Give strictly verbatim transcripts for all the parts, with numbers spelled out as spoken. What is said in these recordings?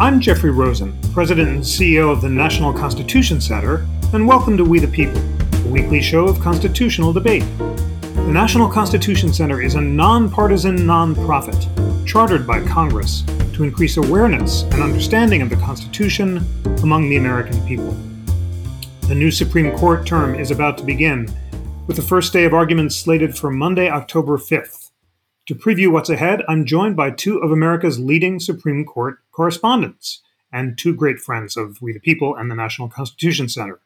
I'm Jeffrey Rosen, President and C E O of the National Constitution Center, and welcome to We the People, a weekly show of constitutional debate. The National Constitution Center is a nonpartisan nonprofit chartered by Congress to increase awareness and understanding of the Constitution among the American people. The new Supreme Court term is about to begin, with the first day of arguments slated for Monday, October fifth. To preview what's ahead, I'm joined by two of America's leading Supreme Court correspondents and two great friends of We the People and the National Constitution Center.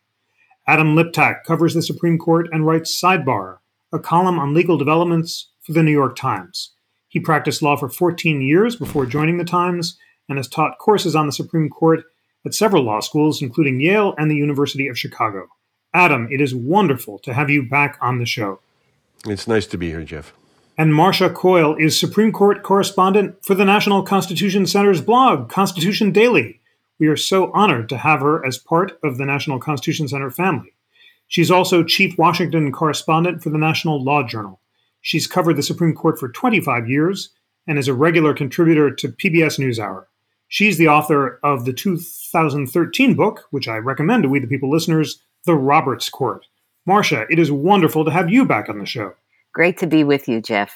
Adam Liptak covers the Supreme Court and writes Sidebar, a column on legal developments for the New York Times. He practiced law for fourteen years before joining the Times and has taught courses on the Supreme Court at several law schools, including Yale and the University of Chicago. Adam, it is wonderful to have you back on the show. It's nice to be here, Jeff. And Marcia Coyle is Supreme Court correspondent for the National Constitution Center's blog, Constitution Daily. We are so honored to have her as part of the National Constitution Center family. She's also Chief Washington correspondent for the National Law Journal. She's covered the Supreme Court for twenty-five years and is a regular contributor to P B S NewsHour. She's the author of the two thousand thirteen book, which I recommend to We the People listeners, The Roberts Court. Marcia, it is wonderful to have you back on the show. Great to be with you, Jeff.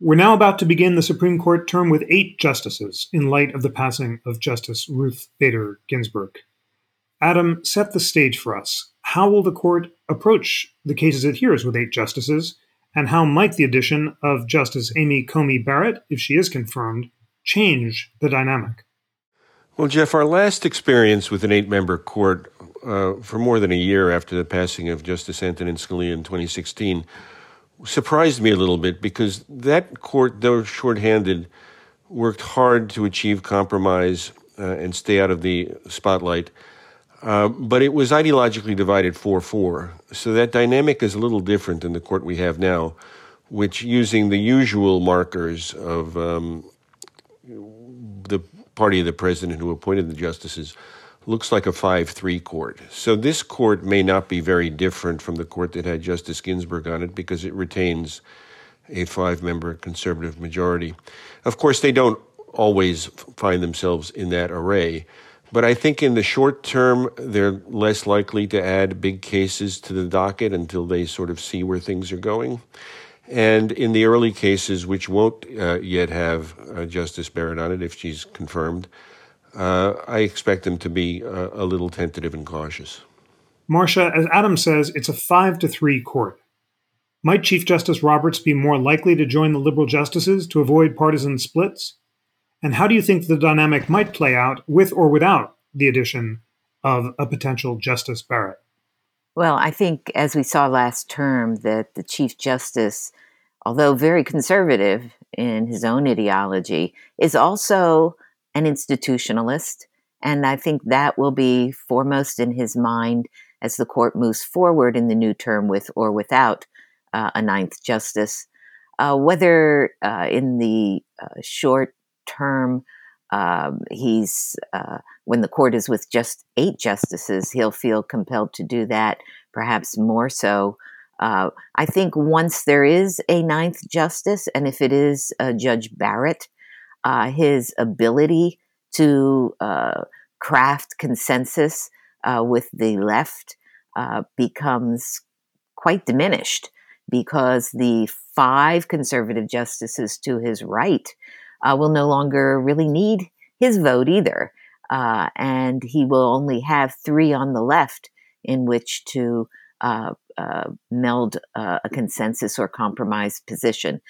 We're now about to begin the Supreme Court term with eight justices in light of the passing of Justice Ruth Bader Ginsburg. Adam, set the stage for us. How will the court approach the cases it hears with eight justices, and how might the addition of Justice Amy Coney Barrett, if she is confirmed, change the dynamic? Well, Jeff, our last experience with an eight-member court uh, for more than a year after the passing of Justice Antonin Scalia in twenty sixteen surprised me a little bit, because that court, though shorthanded, worked hard to achieve compromise uh, and stay out of the spotlight. Uh, but it was ideologically divided four four. So that dynamic is a little different than the court we have now, which, using the usual markers of um, the party of the president who appointed the justices, looks like a five three court. So this court may not be very different from the court that had Justice Ginsburg on it, because it retains a five-member conservative majority. Of course, they don't always find themselves in that array, but I think in the short term, they're less likely to add big cases to the docket until they sort of see where things are going. And in the early cases, which won't uh, yet have uh, Justice Barrett on it, if she's confirmed, Uh, I expect them to be uh, a little tentative and cautious. Marcia, as Adam says, it's a five to three court. Might Chief Justice Roberts be more likely to join the liberal justices to avoid partisan splits? And how do you think the dynamic might play out with or without the addition of a potential Justice Barrett? Well, I think, as we saw last term, that the Chief Justice, although very conservative in his own ideology, is also an institutionalist, and I think that will be foremost in his mind as the court moves forward in the new term with or without uh, a ninth justice. Uh, whether uh, in the uh, short term um, he's, uh, when the court is with just eight justices, he'll feel compelled to do that, perhaps more so. Uh, I think once there is a ninth justice, and if it is uh, Judge Barrett, Uh, his ability to uh, craft consensus uh, with the left uh, becomes quite diminished, because the five conservative justices to his right uh, will no longer really need his vote either. Uh, and he will only have three on the left in which to uh, uh, meld uh, a consensus or compromise position.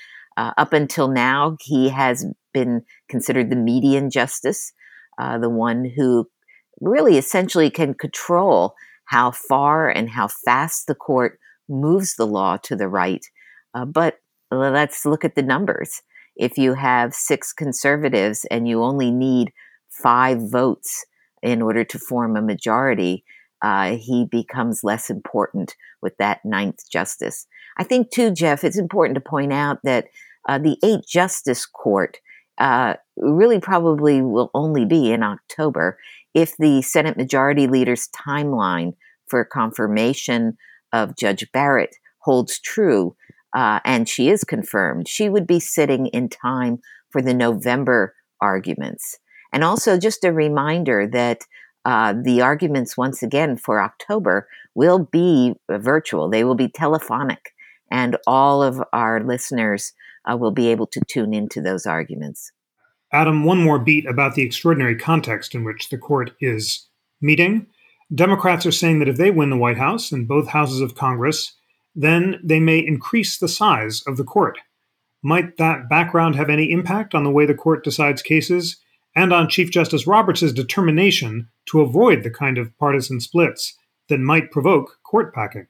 Uh, up until now, he has been considered the median justice, uh, the one who really essentially can control how far and how fast the court moves the law to the right. Uh, but let's look at the numbers. If you have six conservatives and you only need five votes in order to form a majority, uh, he becomes less important with that ninth justice. I think, too, Jeff, it's important to point out that Uh, the eight-justice court uh, really probably will only be in October if the Senate Majority Leader's timeline for confirmation of Judge Barrett holds true, uh, and she is confirmed. She would be sitting in time for the November arguments. And also just a reminder that uh, the arguments, once again, for October will be virtual. They will be telephonic. And all of our listeners uh, will be able to tune into those arguments. Adam, one more beat about the extraordinary context in which the court is meeting. Democrats are saying that if they win the White House and both houses of Congress, then they may increase the size of the court. Might that background have any impact on the way the court decides cases and on Chief Justice Roberts' determination to avoid the kind of partisan splits that might provoke court packing?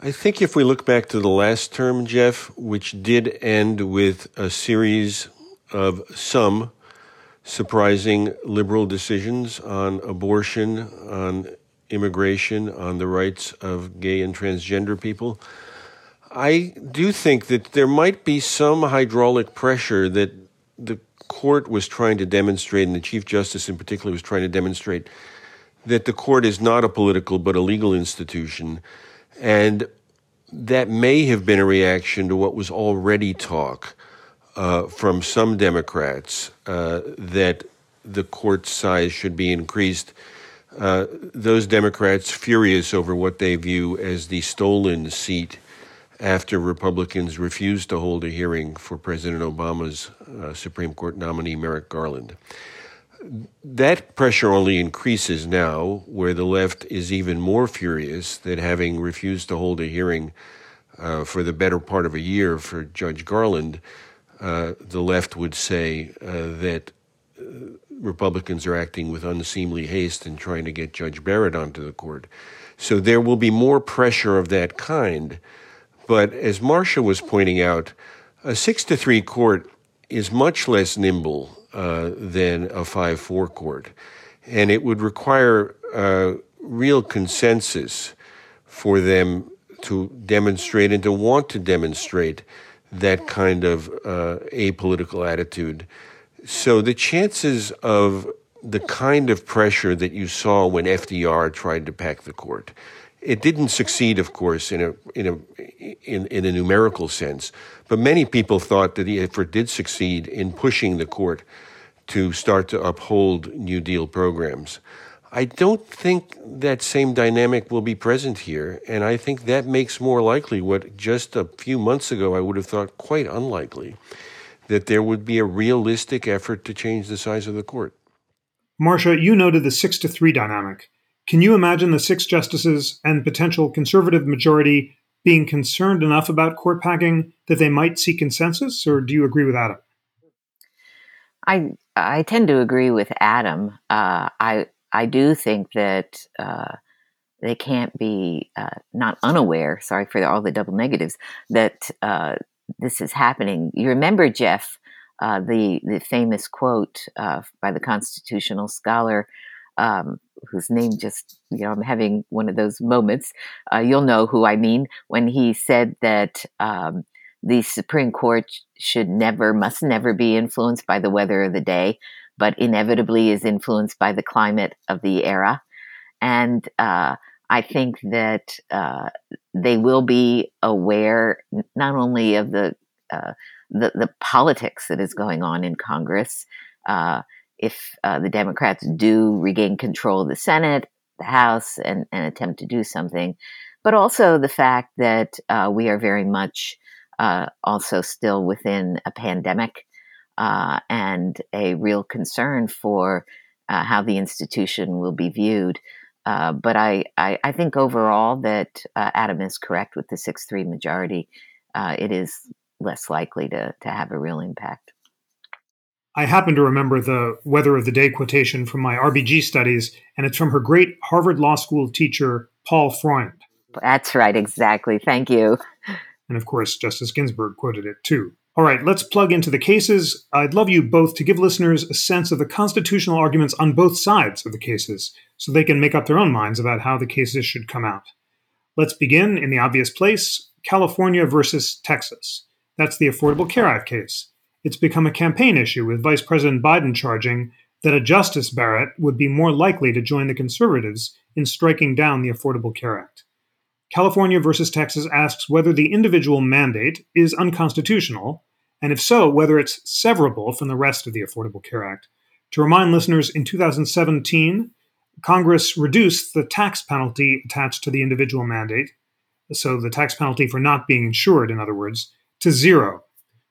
I think if we look back to the last term, Jeff, which did end with a series of some surprising liberal decisions on abortion, on immigration, on the rights of gay and transgender people, I do think that there might be some hydraulic pressure that the court was trying to demonstrate, and the Chief Justice in particular was trying to demonstrate, that the court is not a political but a legal institution. And that may have been a reaction to what was already talk uh, from some Democrats uh, that the court size should be increased. Uh, those Democrats furious over what they view as the stolen seat after Republicans refused to hold a hearing for President Obama's uh, Supreme Court nominee, Merrick Garland. That pressure only increases now, where the left is even more furious that having refused to hold a hearing uh, for the better part of a year for Judge Garland, uh, the left would say uh, that uh, Republicans are acting with unseemly haste in trying to get Judge Barrett onto the court. So there will be more pressure of that kind. But as Marcia was pointing out, a six to three court is much less nimble Uh, than a five four court. And it would require uh, real consensus for them to demonstrate and to want to demonstrate that kind of uh, apolitical attitude. So the chances of the kind of pressure that you saw when F D R tried to pack the court, it didn't succeed, of course, in a in a in, in a numerical sense. But many people thought that the effort did succeed in pushing the court to start to uphold New Deal programs. I don't think that same dynamic will be present here, and I think that makes more likely what just a few months ago I would have thought quite unlikely, that there would be a realistic effort to change the size of the court. Marcia, you noted the six to three dynamic. Can you imagine the six justices and potential conservative majority being concerned enough about court packing that they might seek consensus, or do you agree with Adam? I I tend to agree with Adam. Uh, I I do think that uh, they can't be uh, not unaware, sorry for all the double negatives, that uh, this is happening. You remember, Jeff, uh, the, the famous quote uh, by the constitutional scholar, Um, whose name just, you know, I'm having one of those moments, uh, you'll know who I mean, when he said that um, the Supreme Court should never, must never be influenced by the weather of the day, but inevitably is influenced by the climate of the era. And uh, I think that uh, they will be aware not only of the, uh, the, the politics that is going on in Congress, uh, if uh, the Democrats do regain control of the Senate, the House, and, and attempt to do something, but also the fact that uh, we are very much uh, also still within a pandemic uh, and a real concern for uh, how the institution will be viewed. Uh, but I, I, I think overall that uh, Adam is correct with the six three majority. Uh, it is less likely to, to have a real impact. I happen to remember the weather of the day quotation from my R B G studies, and it's from her great Harvard Law School teacher, Paul Freund. That's right, exactly. Thank you. And of course, Justice Ginsburg quoted it too. All right, let's plug into the cases. I'd love you both to give listeners a sense of the constitutional arguments on both sides of the cases so they can make up their own minds about how the cases should come out. Let's begin in the obvious place, California versus Texas. That's the Affordable Care Act case. It's become a campaign issue, with Vice President Biden charging that a Justice Barrett would be more likely to join the conservatives in striking down the Affordable Care Act. California versus Texas asks whether the individual mandate is unconstitutional, and if so, whether it's severable from the rest of the Affordable Care Act. To remind listeners, in two thousand seventeen, Congress reduced the tax penalty attached to the individual mandate, so the tax penalty for not being insured, in other words, to zero.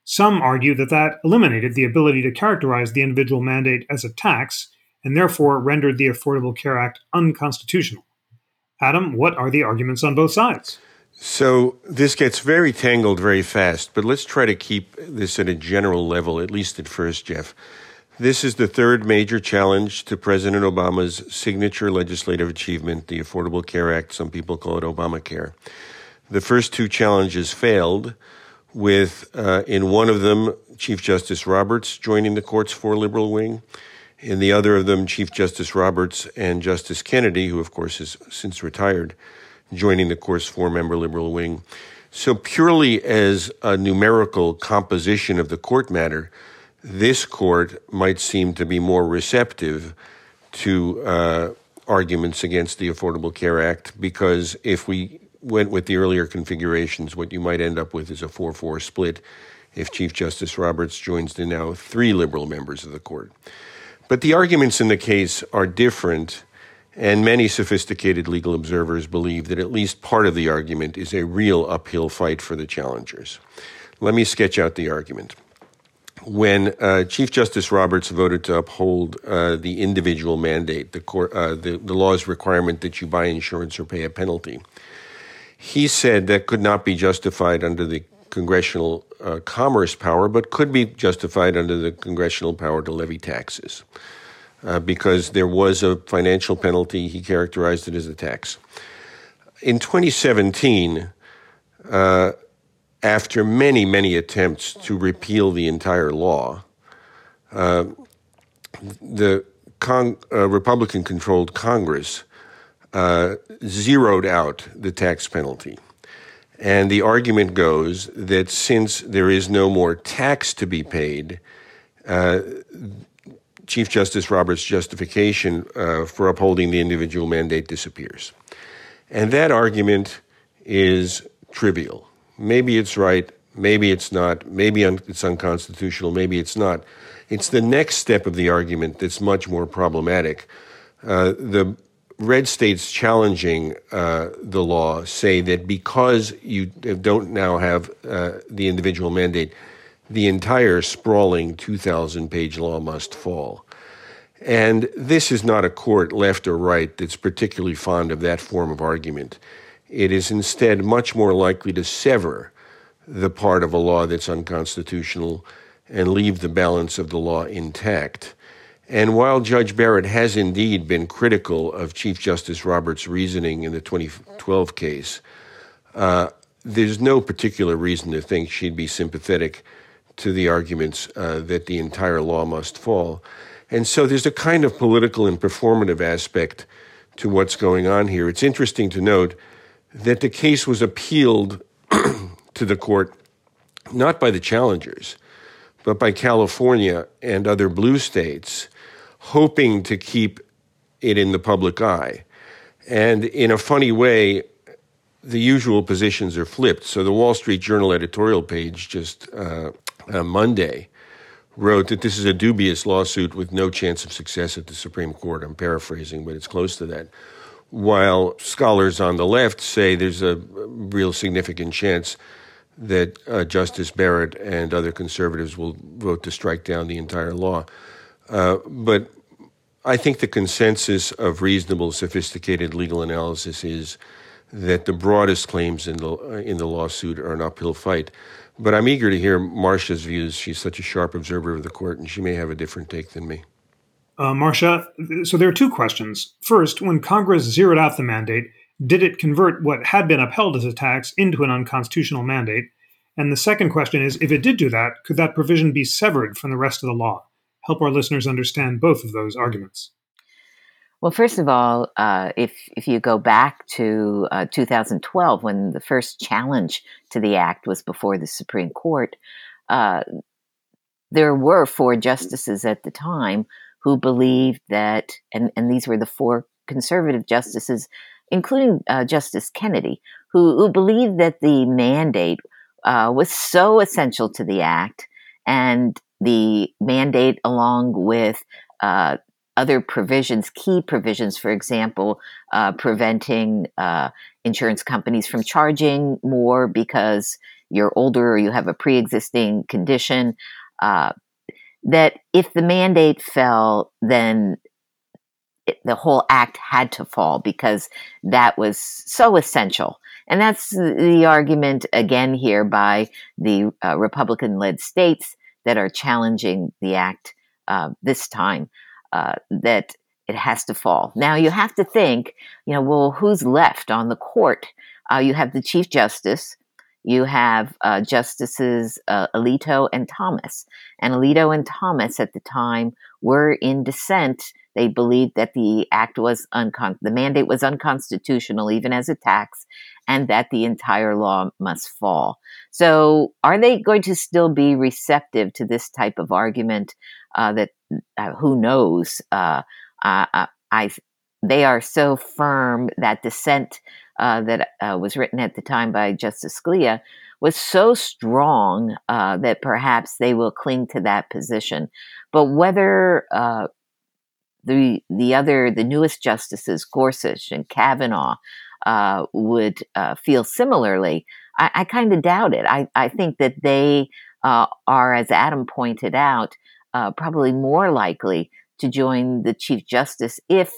Some argue that that eliminated the ability to characterize the individual mandate as a tax and therefore rendered the Affordable Care Act unconstitutional. Adam, what are the arguments on both sides? So this gets very tangled very fast, but let's try to keep this at a general level, at least at first, Jeff. This is the third major challenge to President Obama's signature legislative achievement, the Affordable Care Act. Some people call it Obamacare. The first two challenges failed, with uh, in one of them, Chief Justice Roberts joining the court's four liberal wing. In the other of them, Chief Justice Roberts and Justice Kennedy, who, of course, has since retired, joining the court's four-member liberal wing. So purely as a numerical composition of the court matter, this court might seem to be more receptive to uh, arguments against the Affordable Care Act, because if we went with the earlier configurations, what you might end up with is a four four split if Chief Justice Roberts joins the now three liberal members of the court. But the arguments in the case are different, and many sophisticated legal observers believe that at least part of the argument is a real uphill fight for the challengers. Let me sketch out the argument. When uh, Chief Justice Roberts voted to uphold uh, the individual mandate, the, court, uh, the, the law's requirement that you buy insurance or pay a penalty, he said that could not be justified under the congressional uh, commerce power, but could be justified under the congressional power to levy taxes, uh, because there was a financial penalty. He characterized it as a tax. In twenty seventeen, uh, after many, many attempts to repeal the entire law, uh, the Cong- uh, Republican-controlled Congress uh, zeroed out the tax penalty. And the argument goes that since there is no more tax to be paid, uh, Chief Justice Roberts' justification uh, for upholding the individual mandate disappears. And that argument is trivial. Maybe it's right, maybe it's not, maybe un- it's unconstitutional, maybe it's not. It's the next step of the argument that's much more problematic. Uh, the red states challenging uh, the law say that because you don't now have uh, the individual mandate, the entire sprawling two thousand page law must fall. And this is not a court, left or right, that's particularly fond of that form of argument. It is instead much more likely to sever the part of a law that's unconstitutional and leave the balance of the law intact. And while Judge Barrett has indeed been critical of Chief Justice Roberts' reasoning in the twenty twelve case, uh, there's no particular reason to think she'd be sympathetic to the arguments uh, that the entire law must fall. And so there's a kind of political and performative aspect to what's going on here. It's interesting to note that the case was appealed to the court not by the challengers, but by California and other blue states, hoping to keep it in the public eye. And in a funny way, the usual positions are flipped. So the Wall Street Journal editorial page just uh, uh, Monday wrote that this is a dubious lawsuit with no chance of success at the Supreme Court. I'm paraphrasing, but it's close to that. While scholars on the left say there's a real significant chance that uh, Justice Barrett and other conservatives will vote to strike down the entire law. Uh, but I think the consensus of reasonable, sophisticated legal analysis is that the broadest claims in the, uh, in the lawsuit are an uphill fight. But I'm eager to hear Marcia's views. She's such a sharp observer of the court, and she may have a different take than me. Uh, Marcia, so there are two questions. First, when Congress zeroed out the mandate, did it convert what had been upheld as a tax into an unconstitutional mandate? And the second question is, if it did do that, could that provision be severed from the rest of the law? Help our listeners understand both of those arguments. Well, first of all, uh, if if you go back to uh, two thousand twelve, when the first challenge to the act was before the Supreme Court, uh, there were four justices at the time who believed that, and, and these were the four conservative justices, including uh, Justice Kennedy, who, who believed that the mandate uh, was so essential to the act, and the mandate along with uh, other provisions, key provisions, for example, uh, preventing uh, insurance companies from charging more because you're older or you have a pre-existing condition, uh, that if the mandate fell, then it, the whole act had to fall because that was so essential. And that's the argument again here by the uh, Republican-led states that are challenging the act uh, this time, uh, that it has to fall. Now you have to think, you know, well, who's left on the court? Uh, you have the Chief Justice, you have uh, Justices uh, Alito and Thomas. And Alito and Thomas at the time were in dissent. They believed that the act was uncon- the mandate was unconstitutional, even as a tax, and that the entire law must fall. So are they going to still be receptive to this type of argument uh, that uh, who knows? Uh, uh, I, they are so firm that dissent uh, that uh, was written at the time by Justice Scalia was so strong uh, that perhaps they will cling to that position. But whether uh, the the other, the newest justices, Gorsuch and Kavanaugh, Uh, would uh, feel similarly, I, I kind of doubt it. I, I think that they uh, are, as Adam pointed out, uh, probably more likely to join the Chief Justice if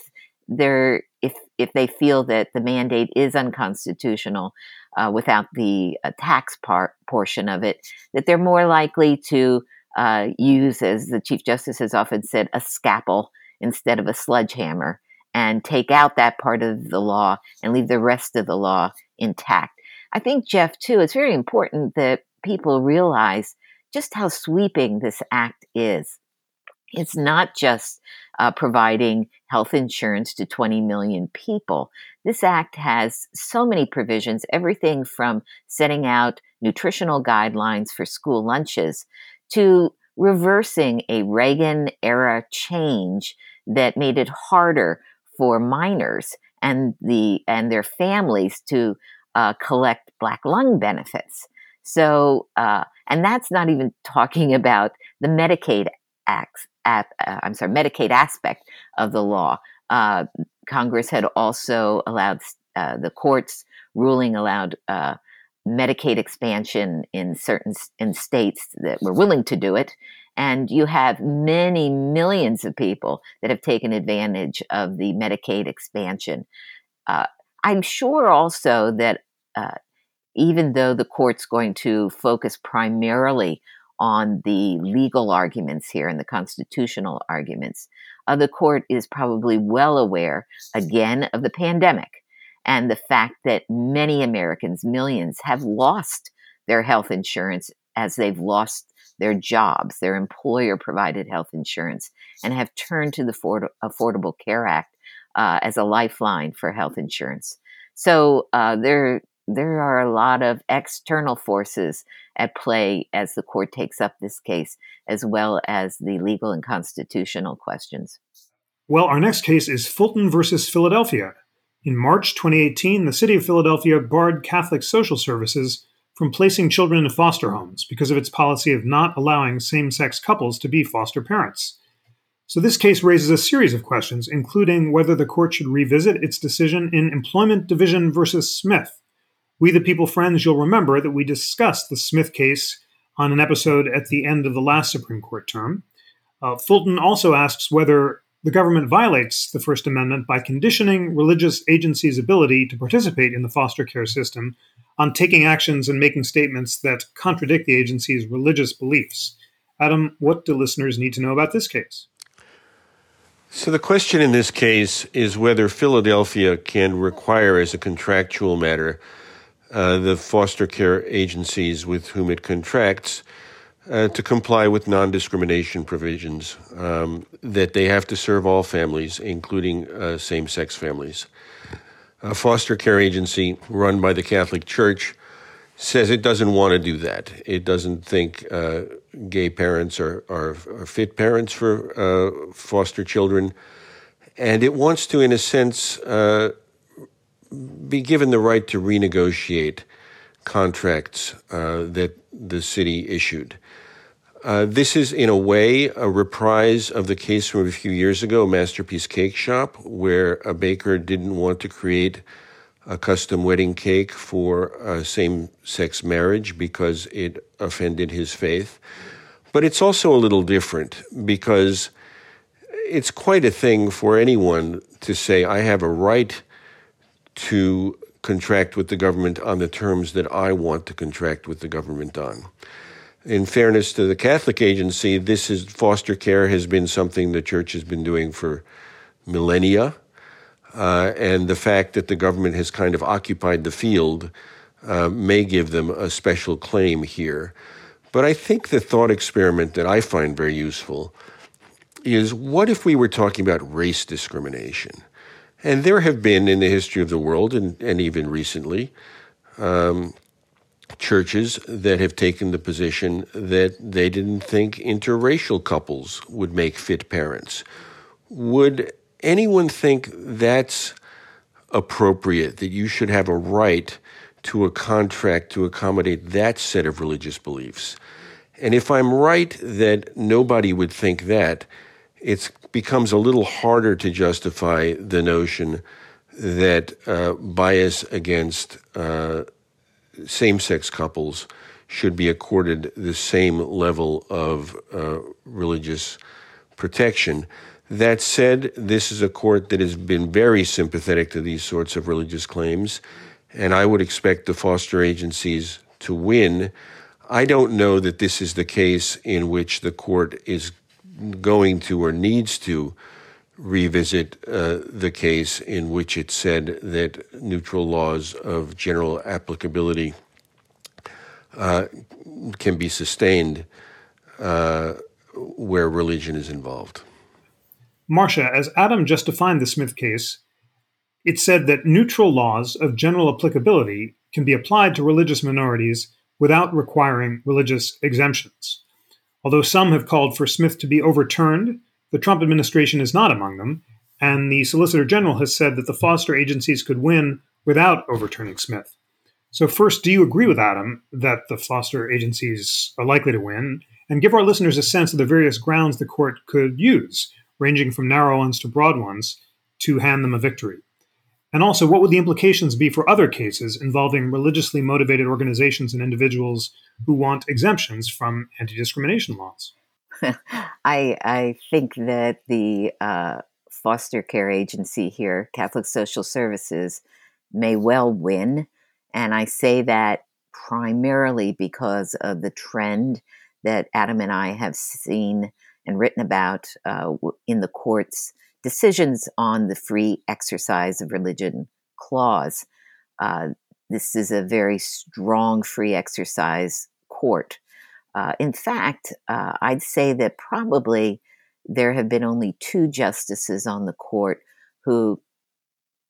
they're if if they feel that the mandate is unconstitutional uh, without the uh, tax part portion of it. That they're more likely to uh, use, as the Chief Justice has often said, a scalpel instead of a sledgehammer, and take out that part of the law and leave the rest of the law intact. I think, Jeff, too, it's very important that people realize just how sweeping this act is. It's not just uh, providing health insurance to twenty million people. This act has so many provisions, everything from setting out nutritional guidelines for school lunches to reversing a Reagan-era change that made it harder for minors and the and their families to uh, collect black lung benefits. So, uh, and that's not even talking about the Medicaid acts. At, uh, I'm sorry, Medicaid aspect of the law. Uh, Congress had also allowed uh, the court's ruling allowed uh, Medicaid expansion in certain in states that were willing to do it. And you have many millions of people that have taken advantage of the Medicaid expansion. Uh, I'm sure also that uh, even though the court's going to focus primarily on the legal arguments here and the constitutional arguments, uh, the court is probably well aware, again, of the pandemic and the fact that many Americans, millions, have lost their health insurance as they've lost their jobs, their employer-provided health insurance, and have turned to the Ford- Affordable Care Act uh, as a lifeline for health insurance. So uh, there, there are a lot of external forces at play as the court takes up this case, as well as the legal and constitutional questions. Well, our next case is Fulton versus Philadelphia. In March twenty eighteen, the city of Philadelphia barred Catholic social services from placing children in foster homes because of its policy of not allowing same-sex couples to be foster parents. So this case raises a series of questions, including whether the court should revisit its decision in Employment Division versus Smith. We the People friends, you'll remember that we discussed the Smith case on an episode at the end of the last Supreme Court term. Uh, Fulton also asks whether the government violates the First Amendment by conditioning religious agencies' ability to participate in the foster care system on taking actions and making statements that contradict the agency's religious beliefs. Adam, what do listeners need to know about this case? So the question in this case is whether Philadelphia can require, as a contractual matter, uh, the foster care agencies with whom it contracts uh, to comply with non-discrimination provisions, um, that they have to serve all families, including uh, same-sex families. A foster care agency run by the Catholic Church says it doesn't want to do that. It doesn't think uh, gay parents are, are, are fit parents for uh, foster children. And it wants to, in a sense, uh, be given the right to renegotiate contracts uh, that the city issued. Uh, this is, in a way, a reprise of the case from a few years ago, Masterpiece Cake Shop, where a baker didn't want to create a custom wedding cake for a same-sex marriage because it offended his faith. But it's also a little different because it's quite a thing for anyone to say, I have a right to contract with the government on the terms that I want to contract with the government on. In fairness to the Catholic agency, this is foster care has been something the church has been doing for millennia. Uh, and the fact that the government has kind of occupied the field uh, may give them a special claim here. But I think the thought experiment that I find very useful is what if we were talking about race discrimination? And there have been in the history of the world, and, and even recently, um, churches that have taken the position that they didn't think interracial couples would make fit parents. Would anyone think that's appropriate, that you should have a right to a contract to accommodate that set of religious beliefs? And if I'm right that nobody would think that, it becomes a little harder to justify the notion that uh, bias against uh, same-sex couples should be accorded the same level of uh, religious protection. That said, this is a court that has been very sympathetic to these sorts of religious claims, and I would expect the foster agencies to win. I don't know that this is the case in which the court is going to or needs to revisit uh, the case in which it said that neutral laws of general applicability uh, can be sustained uh, where religion is involved. Marcia, as Adam just defined the Smith case, it said that neutral laws of general applicability can be applied to religious minorities without requiring religious exemptions. Although some have called for Smith to be overturned, the Trump administration is not among them, and the Solicitor General has said that the foster agencies could win without overturning Smith. So first, do you agree with Adam that the foster agencies are likely to win? And give our listeners a sense of the various grounds the court could use, ranging from narrow ones to broad ones, to hand them a victory. And also, what would the implications be for other cases involving religiously motivated organizations and individuals who want exemptions from anti-discrimination laws? I, I think that the uh, foster care agency here, Catholic Social Services, may well win. And I say that primarily because of the trend that Adam and I have seen and written about uh, in the court's decisions on the free exercise of religion clause. Uh, this is a very strong free exercise court. Uh, in fact, uh, I'd say that probably there have been only two justices on the court who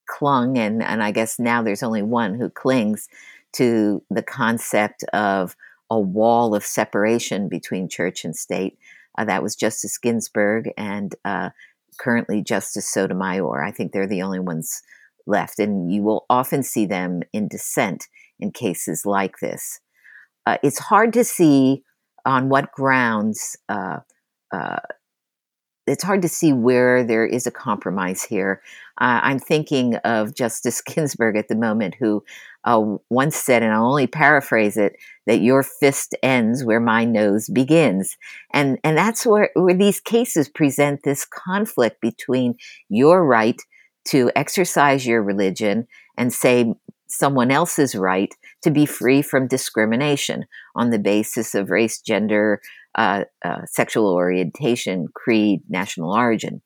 clung, and, and I guess now there's only one who clings to the concept of a wall of separation between church and state. Uh, that was Justice Ginsburg and uh, currently Justice Sotomayor. I think they're the only ones left, and you will often see them in dissent in cases like this. Uh, it's hard to see on what grounds, uh, uh, it's hard to see where there is a compromise here. Uh, I'm thinking of Justice Ginsburg at the moment, who uh, once said, and I'll only paraphrase it, that your fist ends where my nose begins. And and that's where, where these cases present this conflict between your right to exercise your religion and, say, someone else's right to be free from discrimination on the basis of race, gender, uh, uh, sexual orientation, creed, national origin.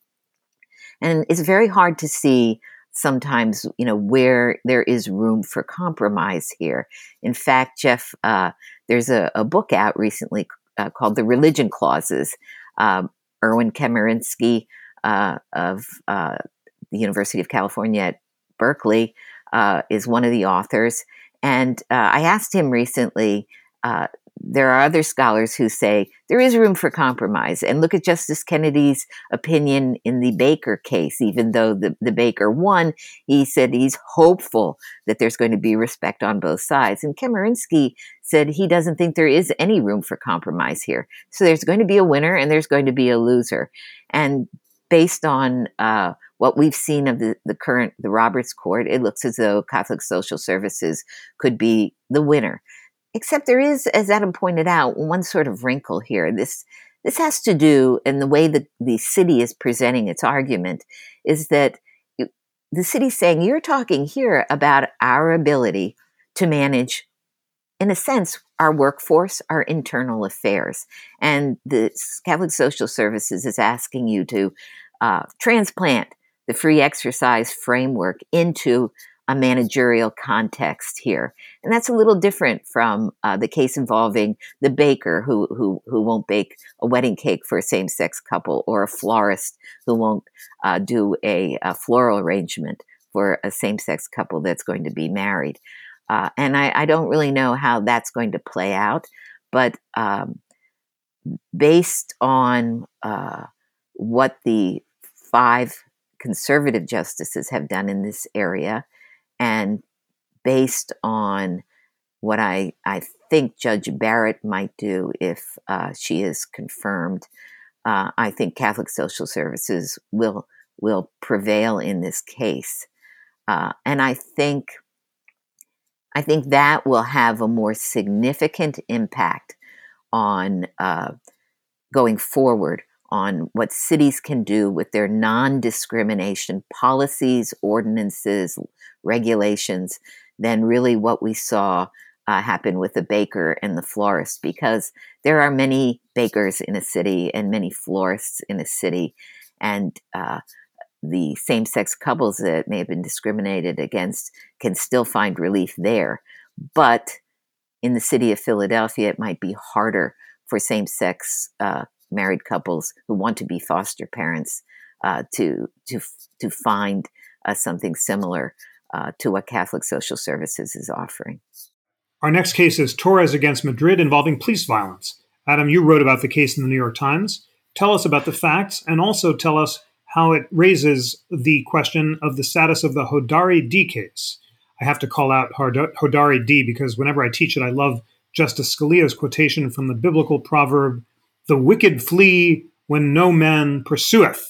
And it's very hard to see sometimes, you know, where there is room for compromise here. In fact, Jeff, uh, there's a, a book out recently uh, called The Religion Clauses. Um, Erwin Chemerinsky uh, of uh, the University of California at Berkeley uh, is one of the authors. And uh, I asked him recently, uh, there are other scholars who say there is room for compromise. And look at Justice Kennedy's opinion in the Baker case. Even though the, the Baker won, he said he's hopeful that there's going to be respect on both sides. And Chemerinsky said he doesn't think there is any room for compromise here. So there's going to be a winner and there's going to be a loser. And based on uh, what we've seen of the, the current, the Roberts Court, it looks as though Catholic Social Services could be the winner. Except there is, as Adam pointed out, one sort of wrinkle here. This this has to do, and the way that the city is presenting its argument, is that the city's saying, you're talking here about our ability to manage, in a sense, our workforce, our internal affairs. And the Catholic Social Services is asking you to uh, transplant the free exercise framework into a managerial context here. And that's a little different from uh, the case involving the baker who, who who won't bake a wedding cake for a same-sex couple, or a florist who won't uh, do a, a floral arrangement for a same-sex couple that's going to be married. Uh, and I, I don't really know how that's going to play out, but um, based on uh, what the five conservative justices have done in this area, and based on what I, I think Judge Barrett might do if uh, she is confirmed, uh, I think Catholic Social Services will will prevail in this case, uh, and I think I think that will have a more significant impact on uh, going forward on what cities can do with their non-discrimination policies, ordinances, regulations, than really what we saw uh, happen with the baker and the florist, because there are many bakers in a city and many florists in a city, and uh, the same-sex couples that may have been discriminated against can still find relief there. But in the city of Philadelphia, it might be harder for same-sex uh, married couples who want to be foster parents uh, to to to find uh, something similar Uh, to what Catholic Social Services is offering. Our next case is Torres against Madrid, involving police violence. Adam, you wrote about the case in the New York Times. Tell us about the facts, and also tell us how it raises the question of the status of the Hodari D case. I have to call out Hodari D because whenever I teach it, I love Justice Scalia's quotation from the biblical proverb, "The wicked flee when no man pursueth."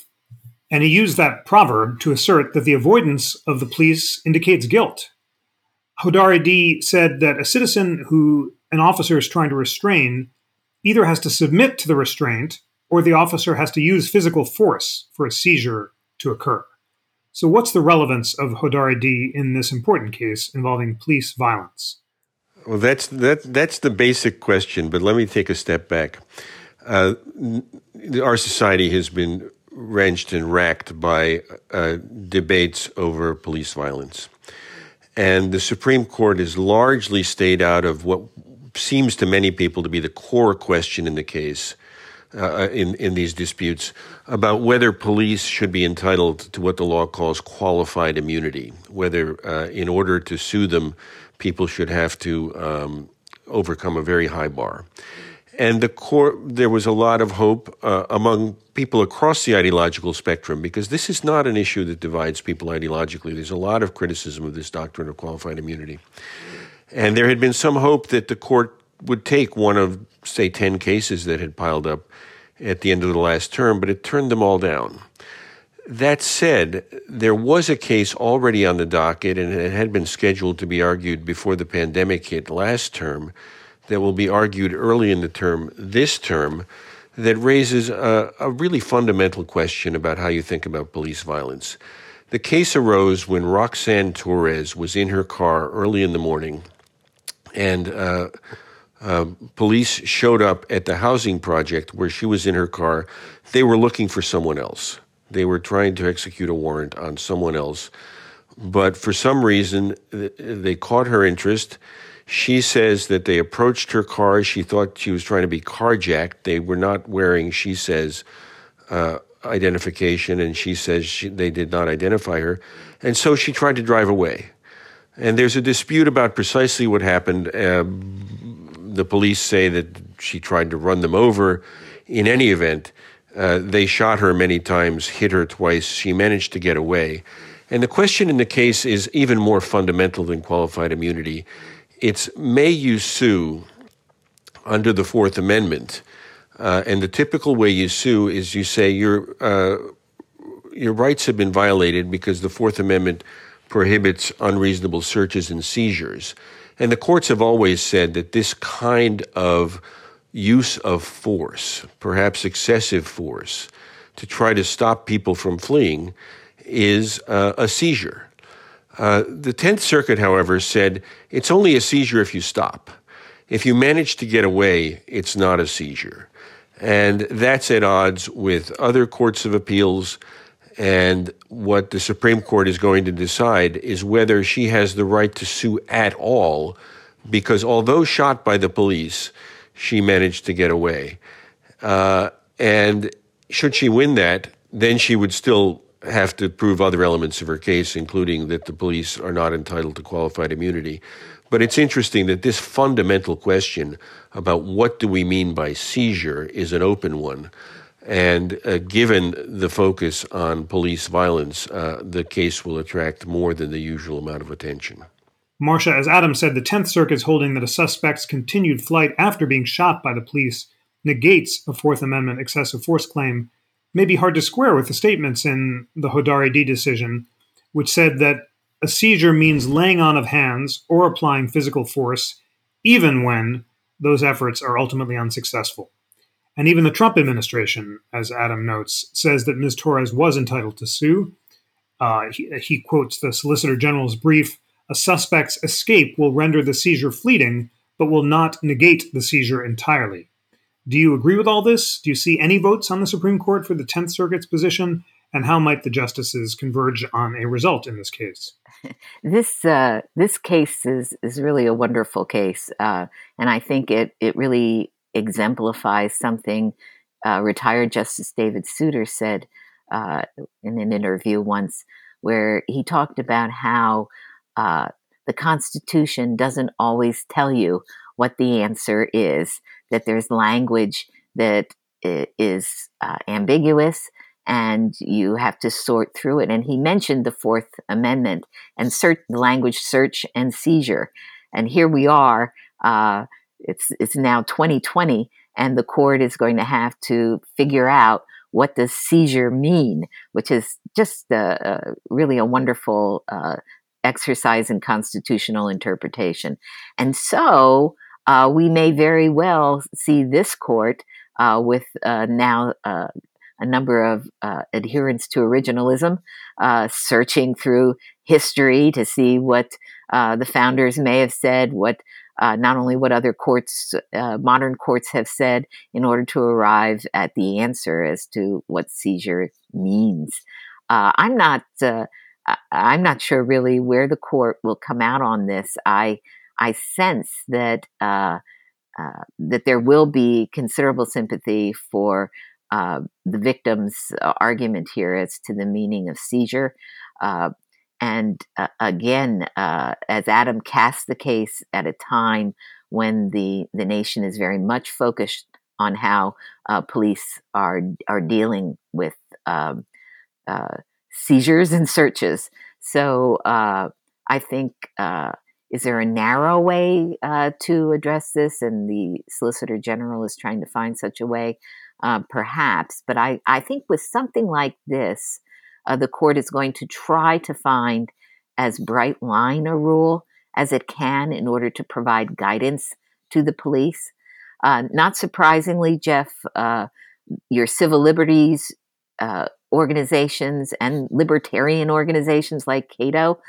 And he used that proverb to assert that the avoidance of the police indicates guilt. Hodari D said that a citizen who an officer is trying to restrain either has to submit to the restraint, or the officer has to use physical force for a seizure to occur. So what's the relevance of Hodari D in this important case involving police violence? Well, that's that, that's the basic question, but let me take a step back. Uh, our society has been wrenched and racked by uh, debates over police violence. And the Supreme Court has largely stayed out of what seems to many people to be the core question in the case, uh, in, in these disputes, about whether police should be entitled to what the law calls qualified immunity, whether uh, in order to sue them, people should have to um, overcome a very high bar. And the core, there was a lot of hope uh, among people across the ideological spectrum, because this is not an issue that divides people ideologically. There's a lot of criticism of this doctrine of qualified immunity. And there had been some hope that the court would take one of, say, ten cases that had piled up at the end of the last term, but it turned them all down. That said, there was a case already on the docket, and it had been scheduled to be argued before the pandemic hit last term, that will be argued early in the term, this term, that raises a, a really fundamental question about how you think about police violence. The case arose when Roxanne Torres was in her car early in the morning, and uh, uh, police showed up at the housing project where she was in her car. They were looking for someone else. They were trying to execute a warrant on someone else. But for some reason, they caught her interest. She says that they approached her car. She thought she was trying to be carjacked. They were not wearing, she says, uh, identification, and she says she, they did not identify her. And so she tried to drive away. And there's a dispute about precisely what happened. Uh, the police say that she tried to run them over. In any event, uh, they shot her many times, hit her twice. She managed to get away. And the question in the case is even more fundamental than qualified immunity. It's may you sue under the Fourth Amendment. Uh, and the typical way you sue is you say your uh, your rights have been violated because the Fourth Amendment prohibits unreasonable searches and seizures. And the courts have always said that this kind of use of force, perhaps excessive force, to try to stop people from fleeing is uh, a seizure. Uh, the Tenth Circuit, however, said it's only a seizure if you stop. If you manage to get away, it's not a seizure. And that's at odds with other courts of appeals. And what the Supreme Court is going to decide is whether she has the right to sue at all, because although shot by the police, she managed to get away. Uh, and should she win that, then she would still have to prove other elements of her case, including that the police are not entitled to qualified immunity. But it's interesting that this fundamental question about what do we mean by seizure is an open one. And uh, given the focus on police violence, uh, the case will attract more than the usual amount of attention. Marcia, as Adam said, the Tenth Circuit's holding that a suspect's continued flight after being shot by the police negates a Fourth Amendment excessive force claim may be hard to square with the statements in the Hodari D decision, which said that a seizure means laying on of hands or applying physical force, even when those efforts are ultimately unsuccessful. And even the Trump administration, as Adam notes, says that Miz Torres was entitled to sue. Uh, he, he quotes the Solicitor General's brief, "A suspect's escape will render the seizure fleeting, but will not negate the seizure entirely." Do you agree with all this? Do you see any votes on the Supreme Court for the Tenth Circuit's position? And how might the justices converge on a result in this case? This uh, this case is is really a wonderful case. Uh, and I think it it really exemplifies something uh, retired Justice David Souter said uh, in an interview once, where he talked about how uh, the Constitution doesn't always tell you what the answer is, that there's language that is uh, ambiguous and you have to sort through it. And he mentioned the Fourth Amendment and search, language search and seizure. And here we are, uh, It's it's now twenty twenty, and the court is going to have to figure out what does seizure mean, which is just a, a really a wonderful uh, exercise in constitutional interpretation. And so uh, we may very well see this court uh, with uh, now uh, a number of uh, adherents to originalism uh, searching through history to see what uh, the founders may have said, what Uh, not only what other courts, uh, modern courts have said in order to arrive at the answer as to what seizure means. Uh, I'm not, uh, I'm not sure really where the court will come out on this. I, I sense that, uh, uh, that there will be considerable sympathy for uh, the victim's uh, argument here as to the meaning of seizure. Uh, And uh, again, uh, as Adam cast the case at a time when the, the nation is very much focused on how uh, police are are dealing with um, uh, seizures and searches. So uh, I think, uh, is there a narrow way uh, to address this? And the Solicitor General is trying to find such a way, uh, perhaps. But I, I think with something like this, Uh, the court is going to try to find as bright line a rule as it can in order to provide guidance to the police. Uh, not surprisingly, Jeff, uh, your civil liberties uh, organizations and libertarian organizations like Cato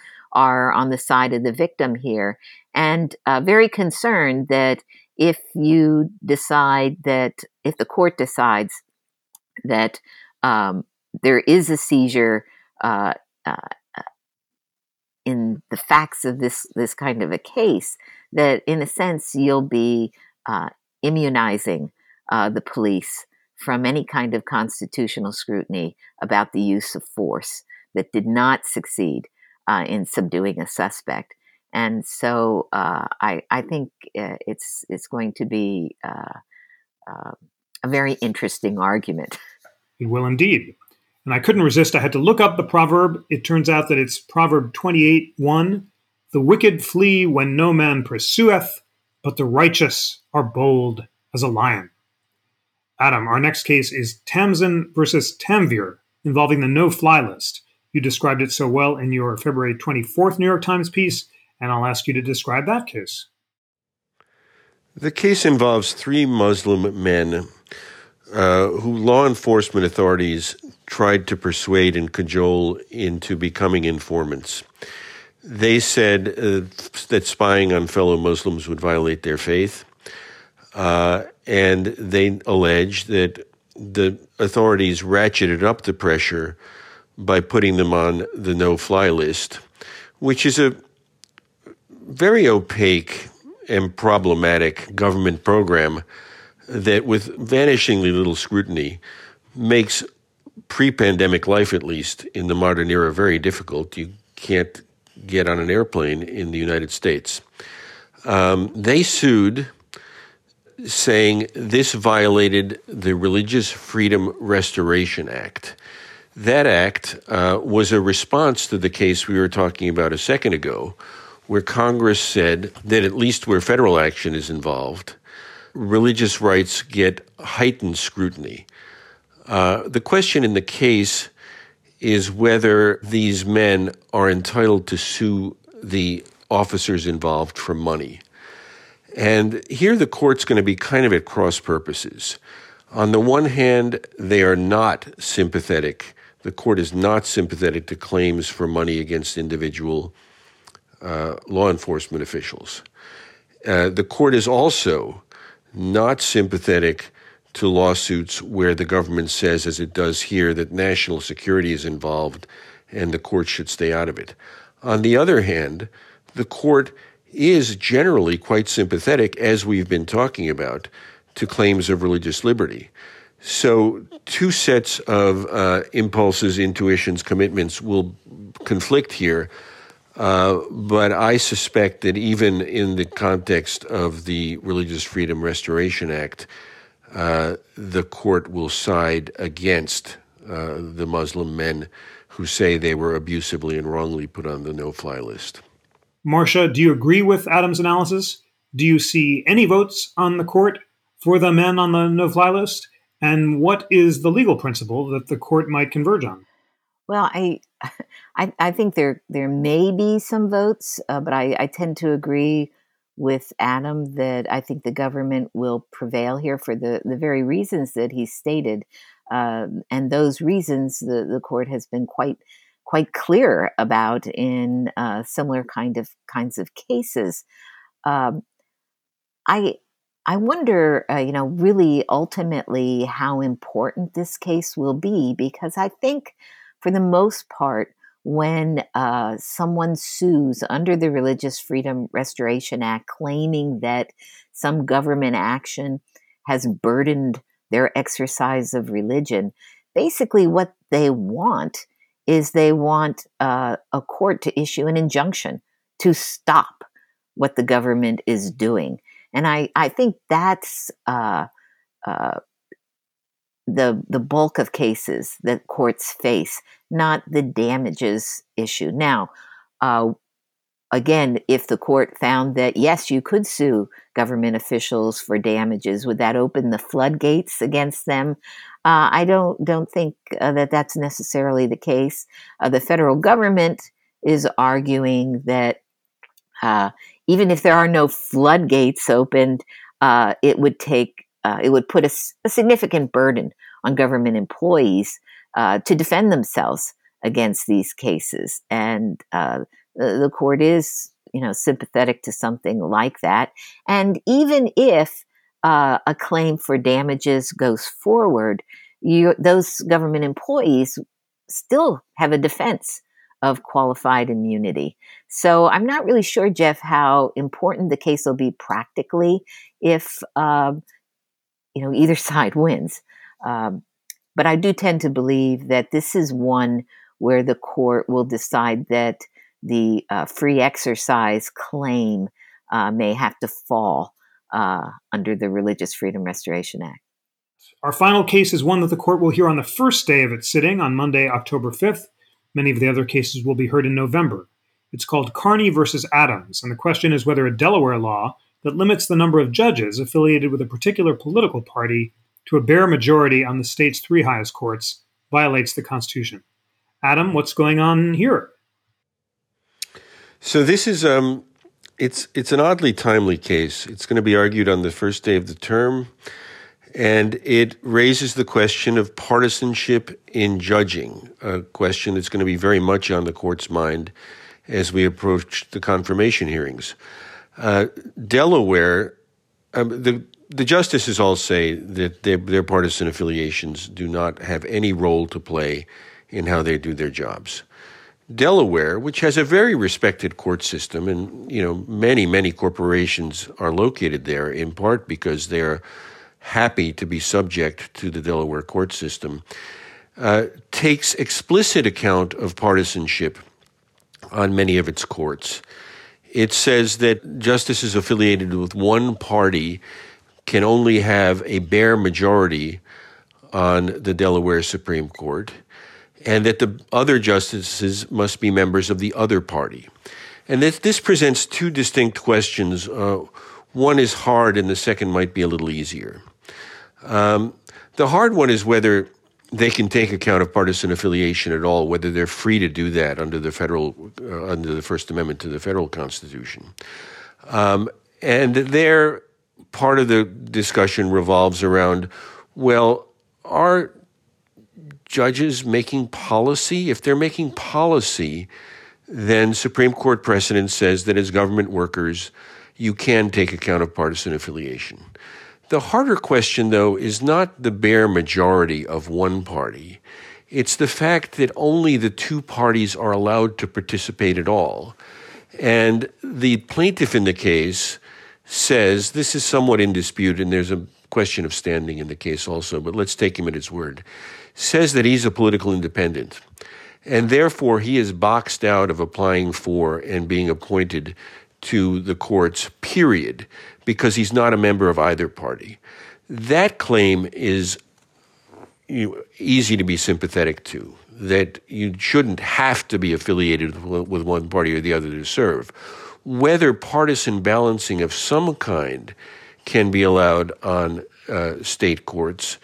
are on the side of the victim here, and uh, very concerned that if you decide that, if the court decides that um, there is a seizure uh, uh, in the facts of this this kind of a case, that in a sense you'll be uh, immunizing uh, the police from any kind of constitutional scrutiny about the use of force that did not succeed uh, in subduing a suspect. And so uh, I, I think uh, it's it's going to be uh, uh, a very interesting argument. It will indeed. And I couldn't resist. I had to look up the proverb. It turns out that it's Proverb twenty-eight one. The wicked flee when no man pursueth, but the righteous are bold as a lion. Adam, our next case is Tamsin versus Tanvir, involving the no-fly list. You described it so well in your February twenty-fourth New York Times piece, and I'll ask you to describe that case. The case involves three Muslim men uh, who law enforcement authorities tried to persuade and cajole into becoming informants. They said uh, that spying on fellow Muslims would violate their faith, uh, and they alleged that the authorities ratcheted up the pressure by putting them on the no-fly list, which is a very opaque and problematic government program that, with vanishingly little scrutiny, makes pre-pandemic life, at least in the modern era, very difficult. You can't get on an airplane in the United States. Um, they sued, saying this violated the Religious Freedom Restoration Act. That act uh, was a response to the case we were talking about a second ago, where Congress said that at least where federal action is involved, religious rights get heightened scrutiny. Uh, the question in the case is whether these men are entitled to sue the officers involved for money. And here the court's going to be kind of at cross purposes. On the one hand, they are not sympathetic. The court is not sympathetic to claims for money against individual uh, law enforcement officials. Uh, the court is also not sympathetic to lawsuits where the government says, as it does here, that national security is involved and the court should stay out of it. On the other hand, the court is generally quite sympathetic, as we've been talking about, to claims of religious liberty. So two sets of uh, impulses, intuitions, commitments will conflict here, uh, but I suspect that even in the context of the Religious Freedom Restoration Act, Uh, the court will side against uh, the Muslim men who say they were abusively and wrongly put on the no-fly list. Marcia, do you agree with Adam's analysis? Do you see any votes on the court for the men on the no-fly list? And what is the legal principle that the court might converge on? Well, I I, I think there there may be some votes, uh, but I, I tend to agree with Adam that I think the government will prevail here for the, the very reasons that he stated. Um, and those reasons the, the court has been quite quite clear about in uh, similar kind of kinds of cases. Um, I I wonder, uh, you know, really ultimately how important this case will be, because I think for the most part, when uh, someone sues under the Religious Freedom Restoration Act claiming that some government action has burdened their exercise of religion, basically what they want is they want uh, a court to issue an injunction to stop what the government is doing. And I, I think that's uh, uh, the the bulk of cases that courts face, not the damages issue. Now, uh, again, if the court found that, yes, you could sue government officials for damages, would that open the floodgates against them? Uh, I don't don't think uh, that that's necessarily the case. Uh, the federal government is arguing that uh, even if there are no floodgates opened, uh, it would take Uh, it would put a, a significant burden on government employees uh, to defend themselves against these cases. And uh, the, the court is, you know, sympathetic to something like that. And even if uh, a claim for damages goes forward, you, those government employees still have a defense of qualified immunity. So I'm not really sure, Jeff, how important the case will be practically if uh, you know, either side wins. Um, but I do tend to believe that this is one where the court will decide that the uh, free exercise claim uh, may have to fall uh, under the Religious Freedom Restoration Act. Our final case is one that the court will hear on the first day of its sitting on Monday, October fifth. Many of the other cases will be heard in November. It's called Carney versus Adams, and the question is whether a Delaware law that limits the number of judges affiliated with a particular political party to a bare majority on the state's three highest courts violates the Constitution. Adam, what's going on here? So this is um, it's it's an oddly timely case. It's going to be argued on the first day of the term, and it raises the question of partisanship in judging, a question that's going to be very much on the court's mind as we approach the confirmation hearings. Uh, Delaware, um, the the justices all say that their, their partisan affiliations do not have any role to play in how they do their jobs. Delaware, which has a very respected court system, and you know many many corporations are located there in part because they're happy to be subject to the Delaware court system, uh, takes explicit account of partisanship on many of its courts. It says that justices affiliated with one party can only have a bare majority on the Delaware Supreme Court, and that the other justices must be members of the other party. And this, this presents two distinct questions. Uh, one is hard, and the second might be a little easier. Um, the hard one is whether they can take account of partisan affiliation at all, whether they're free to do that under the federal, uh, under the First Amendment to the federal Constitution. Um, and there, part of the discussion revolves around, well, are judges making policy? If they're making policy, then Supreme Court precedent says that as government workers, you can take account of partisan affiliation. The harder question, though, is not the bare majority of one party. It's the fact that only the two parties are allowed to participate at all. And the plaintiff in the case says this is somewhat in dispute, and there's a question of standing in the case also, but let's take him at his word, says that he's a political independent, and therefore he is boxed out of applying for and being appointed to the courts, period, because he's not a member of either party. That claim is you know, easy to be sympathetic to, that you shouldn't have to be affiliated with one party or the other to serve. Whether partisan balancing of some kind can be allowed on uh, state courts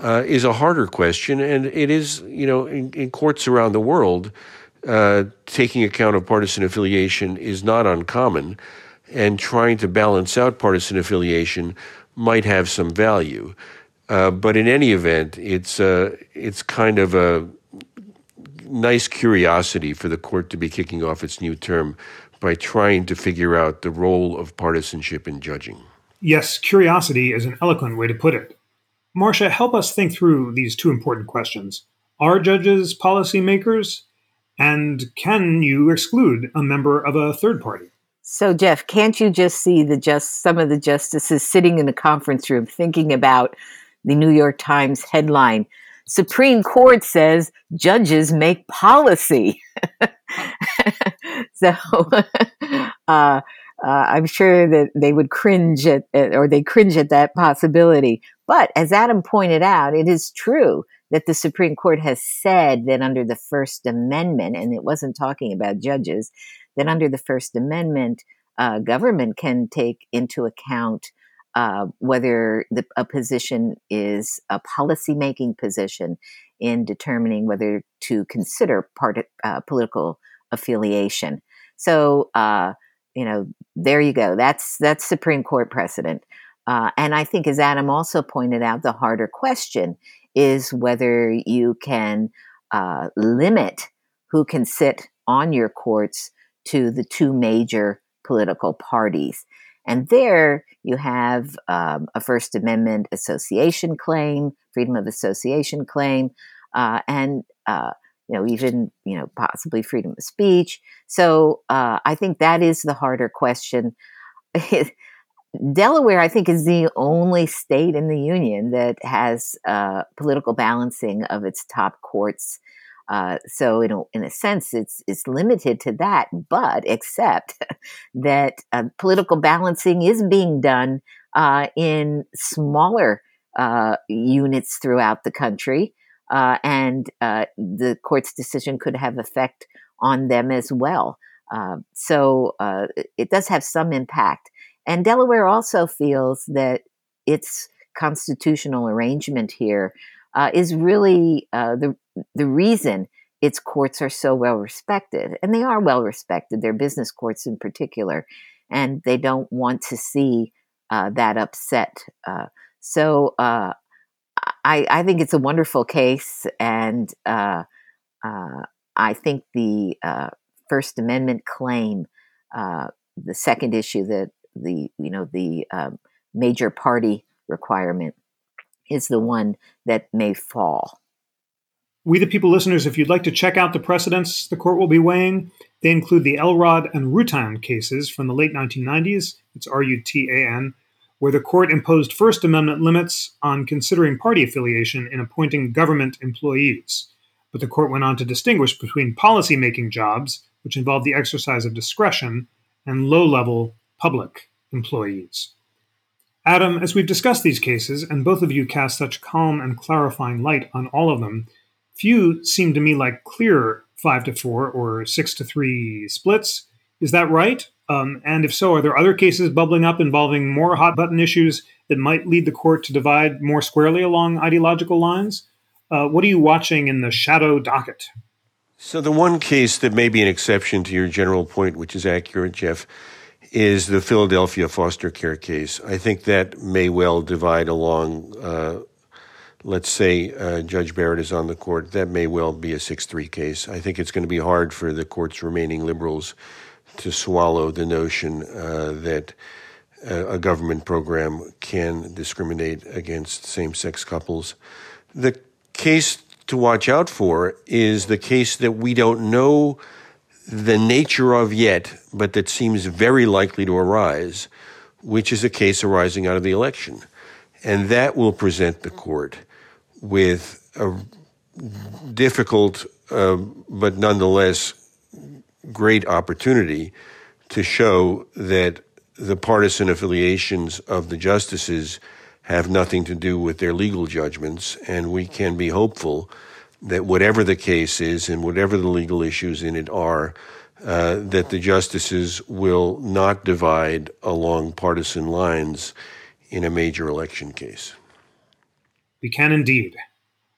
uh, is a harder question, and it is, you know, in, in courts around the world, Uh, taking account of partisan affiliation is not uncommon, and trying to balance out partisan affiliation might have some value. Uh, but in any event, it's uh, it's kind of a nice curiosity for the court to be kicking off its new term by trying to figure out the role of partisanship in judging. Yes, curiosity is an eloquent way to put it. Marcia, help us think through these two important questions. Are judges policymakers? And can you exclude a member of a third party? So, Jeff, can't you just see the just some of the justices sitting in the conference room thinking about the New York Times headline, Supreme Court says judges make policy. so uh, uh, I'm sure that they would cringe at, or they cringe at that possibility. But as Adam pointed out, it is true that the Supreme Court has said that under the First Amendment, and it wasn't talking about judges, that under the First Amendment, uh, government can take into account uh, whether the, a position is a policymaking position in determining whether to consider part of, uh, political affiliation. So, uh, you know, there you go. That's that's Supreme Court precedent. Uh, and I think, as Adam also pointed out, the harder question is whether you can uh, limit who can sit on your courts to the two major political parties. And there you have um, a First Amendment association claim, freedom of association claim, uh, and uh, you know even you know possibly freedom of speech. So uh, I think that is the harder question. Delaware, I think, is the only state in the union that has uh, political balancing of its top courts. Uh, so, in a, in a sense, it's it's limited to that, but except that uh, political balancing is being done uh, in smaller uh, units throughout the country, uh, and uh, the court's decision could have effect on them as well. Uh, so, uh, it does have some impact. And Delaware also feels that its constitutional arrangement here uh, is really uh, the the reason its courts are so well respected, and they are well respected. They're business courts in particular, and they don't want to see uh, that upset. Uh, so uh, I, I think it's a wonderful case, and uh, uh, I think the uh, First Amendment claim, uh, the second issue that the you know the um, major party requirement is the one that may fall. We the People listeners, if you'd like to check out the precedents the court will be weighing, they include the Elrod and Rutan cases from the late nineteen nineties, it's R U T A N, where the court imposed First Amendment limits on considering party affiliation in appointing government employees. But the court went on to distinguish between policy-making jobs, which involve the exercise of discretion, and low-level public employees. Adam, as we've discussed these cases, and both of you cast such calm and clarifying light on all of them, few seem to me like clear five to four or six to three splits. Is that right? Um, and if so, are there other cases bubbling up involving more hot button issues that might lead the court to divide more squarely along ideological lines? Uh, what are you watching in the shadow docket? So the one case that may be an exception to your general point, which is accurate, Jeff, is the Philadelphia foster care case. I think that may well divide along, uh, let's say uh, Judge Barrett is on the court. That may well be a six three case. I think it's going to be hard for the court's remaining liberals to swallow the notion uh, that uh, a government program can discriminate against same-sex couples. The case to watch out for is the case that we don't know the nature of yet, but that seems very likely to arise, which is a case arising out of the election. And that will present the court with a difficult, uh, but nonetheless great opportunity to show that the partisan affiliations of the justices have nothing to do with their legal judgments, and we can be hopeful that whatever the case is and whatever the legal issues in it are, uh, that the justices will not divide along partisan lines in a major election case. We can indeed.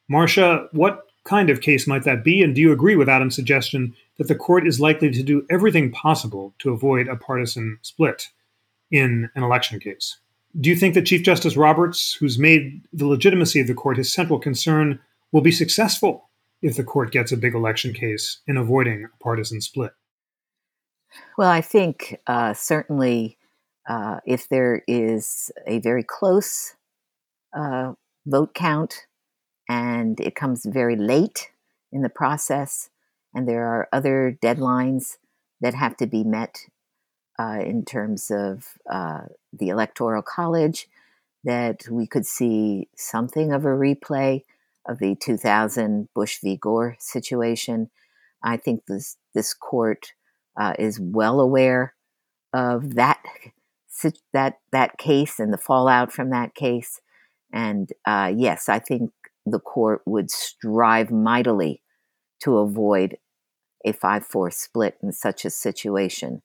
Marcia, what kind of case might that be? And do you agree with Adam's suggestion that the court is likely to do everything possible to avoid a partisan split in an election case? Do you think that Chief Justice Roberts, who's made the legitimacy of the court his central concern, will be successful if the court gets a big election case in avoiding a partisan split? Well, I think uh, certainly uh, if there is a very close uh, vote count and it comes very late in the process and there are other deadlines that have to be met uh, in terms of uh, the Electoral College, that we could see something of a replay of the two thousand Bush v. Gore situation. I think this this court uh, is well aware of that that that case and the fallout from that case. And uh, yes, I think the court would strive mightily to avoid a five four split in such a situation.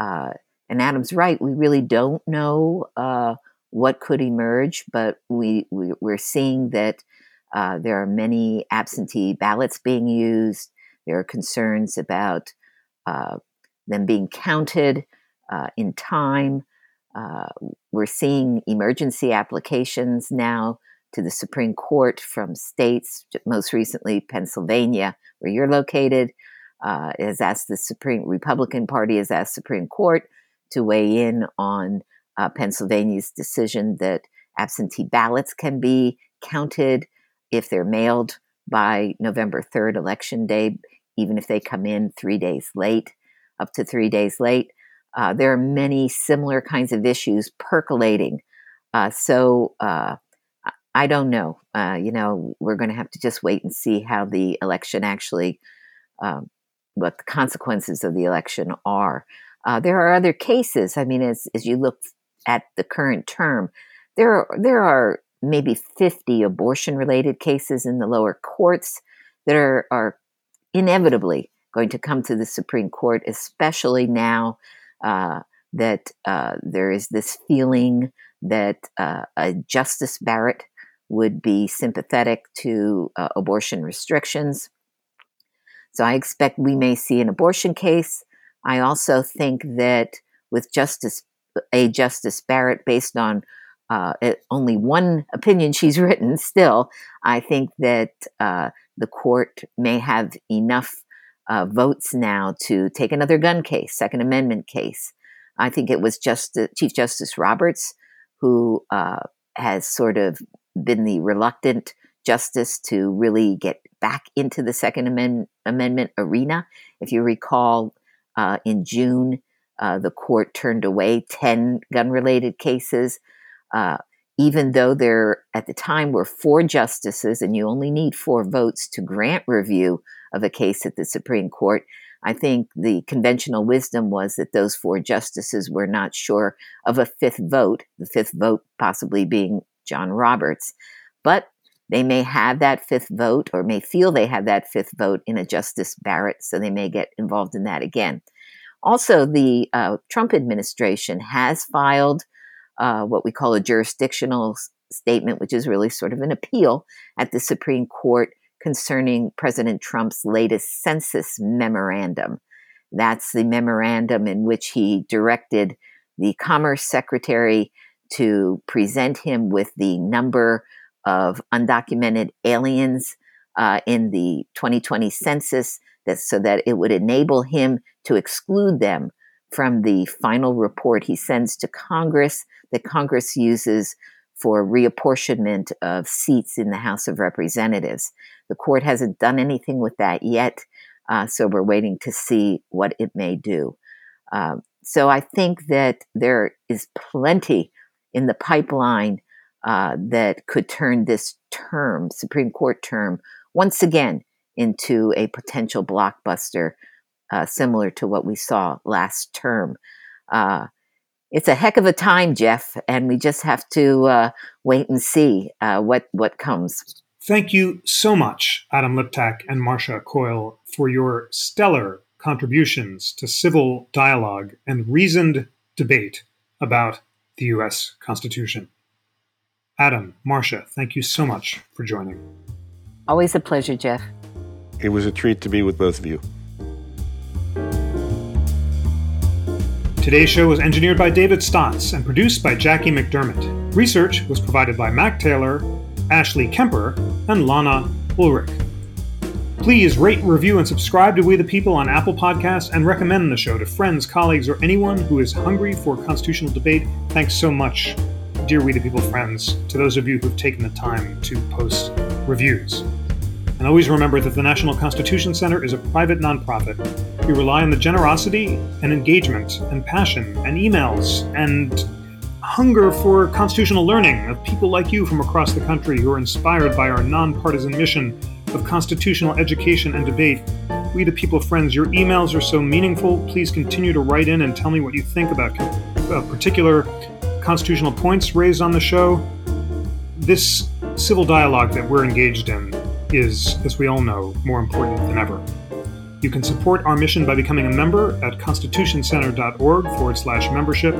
Uh, and Adam's right; we really don't know uh, what could emerge, but we, we we're seeing that. Uh, there are many absentee ballots being used. There are concerns about uh, them being counted uh, in time. Uh, we're seeing emergency applications now to the Supreme Court from states, most recently Pennsylvania, where you're located, uh, has asked the Supreme Republican Party has asked Supreme Court to weigh in on uh, Pennsylvania's decision that absentee ballots can be counted if they're mailed by November third, election day, even if they come in three days late, up to three days late. Uh, there are many similar kinds of issues percolating. Uh, so uh, I don't know. Uh, you know, we're going to have to just wait and see how the election actually, um, what the consequences of the election are. Uh, there are other cases. I mean, as as you look at the current term, there are, there are maybe fifty abortion-related cases in the lower courts that are, are inevitably going to come to the Supreme Court, especially now uh, that uh, there is this feeling that uh, a Justice Barrett would be sympathetic to uh, abortion restrictions. So I expect we may see an abortion case. I also think that with Justice a Justice Barrett, based on uh, only one opinion she's written still, I think that uh, the court may have enough uh, votes now to take another gun case, Second Amendment case. I think it was just uh, Chief Justice Roberts who uh, has sort of been the reluctant justice to really get back into the Second Amend- Amendment arena. If you recall, uh, in June, uh, the court turned away ten gun-related cases, uh, even though there at the time were four justices, and you only need four votes to grant review of a case at the Supreme Court. I think the conventional wisdom was that those four justices were not sure of a fifth vote, the fifth vote possibly being John Roberts. But they may have that fifth vote, or may feel they have that fifth vote in a Justice Barrett, so they may get involved in that again. Also, the uh, Trump administration has filed uh, what we call a jurisdictional statement, which is really sort of an appeal at the Supreme Court concerning President Trump's latest census memorandum. That's the memorandum in which he directed the Commerce Secretary to present him with the number of undocumented aliens uh, in the twenty twenty census, that so that it would enable him to exclude them from the final report he sends to Congress, that Congress uses for reapportionment of seats in the House of Representatives. The court hasn't done anything with that yet, uh, so we're waiting to see what it may do. Uh, so I think that there is plenty in the pipeline uh, that could turn this term, Supreme Court term, once again into a potential blockbuster, uh, similar to what we saw last term. Uh, It's a heck of a time, Jeff, and we just have to uh, wait and see uh, what, what comes. Thank you so much, Adam Liptak and Marcia Coyle, for your stellar contributions to civil dialogue and reasoned debate about the U S Constitution. Adam, Marcia, thank you so much for joining. Always a pleasure, Jeff. It was a treat to be with both of you. Today's show was engineered by David Stotz and produced by Jackie McDermott. Research was provided by Mac Taylor, Ashley Kemper, and Lana Ulrich. Please rate, review, and subscribe to We the People on Apple Podcasts, and recommend the show to friends, colleagues, or anyone who is hungry for constitutional debate. Thanks so much, dear We the People friends, to those of you who've taken the time to post reviews. And always remember that the National Constitution Center is a private nonprofit. We rely on the generosity and engagement and passion and emails and hunger for constitutional learning of people like you from across the country who are inspired by our nonpartisan mission of constitutional education and debate. We the People friends, your emails are so meaningful. Please continue to write in and tell me what you think about particular constitutional points raised on the show. This civil dialogue that we're engaged in is, as we all know, more important than ever. You can support our mission by becoming a member at constitutioncenter.org forward slash membership,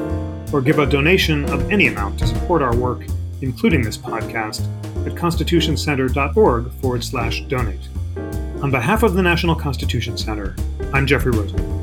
or give a donation of any amount to support our work, including this podcast, at constitutioncenter.org forward slash donate. On behalf of the National Constitution Center, I'm Jeffrey Rosen.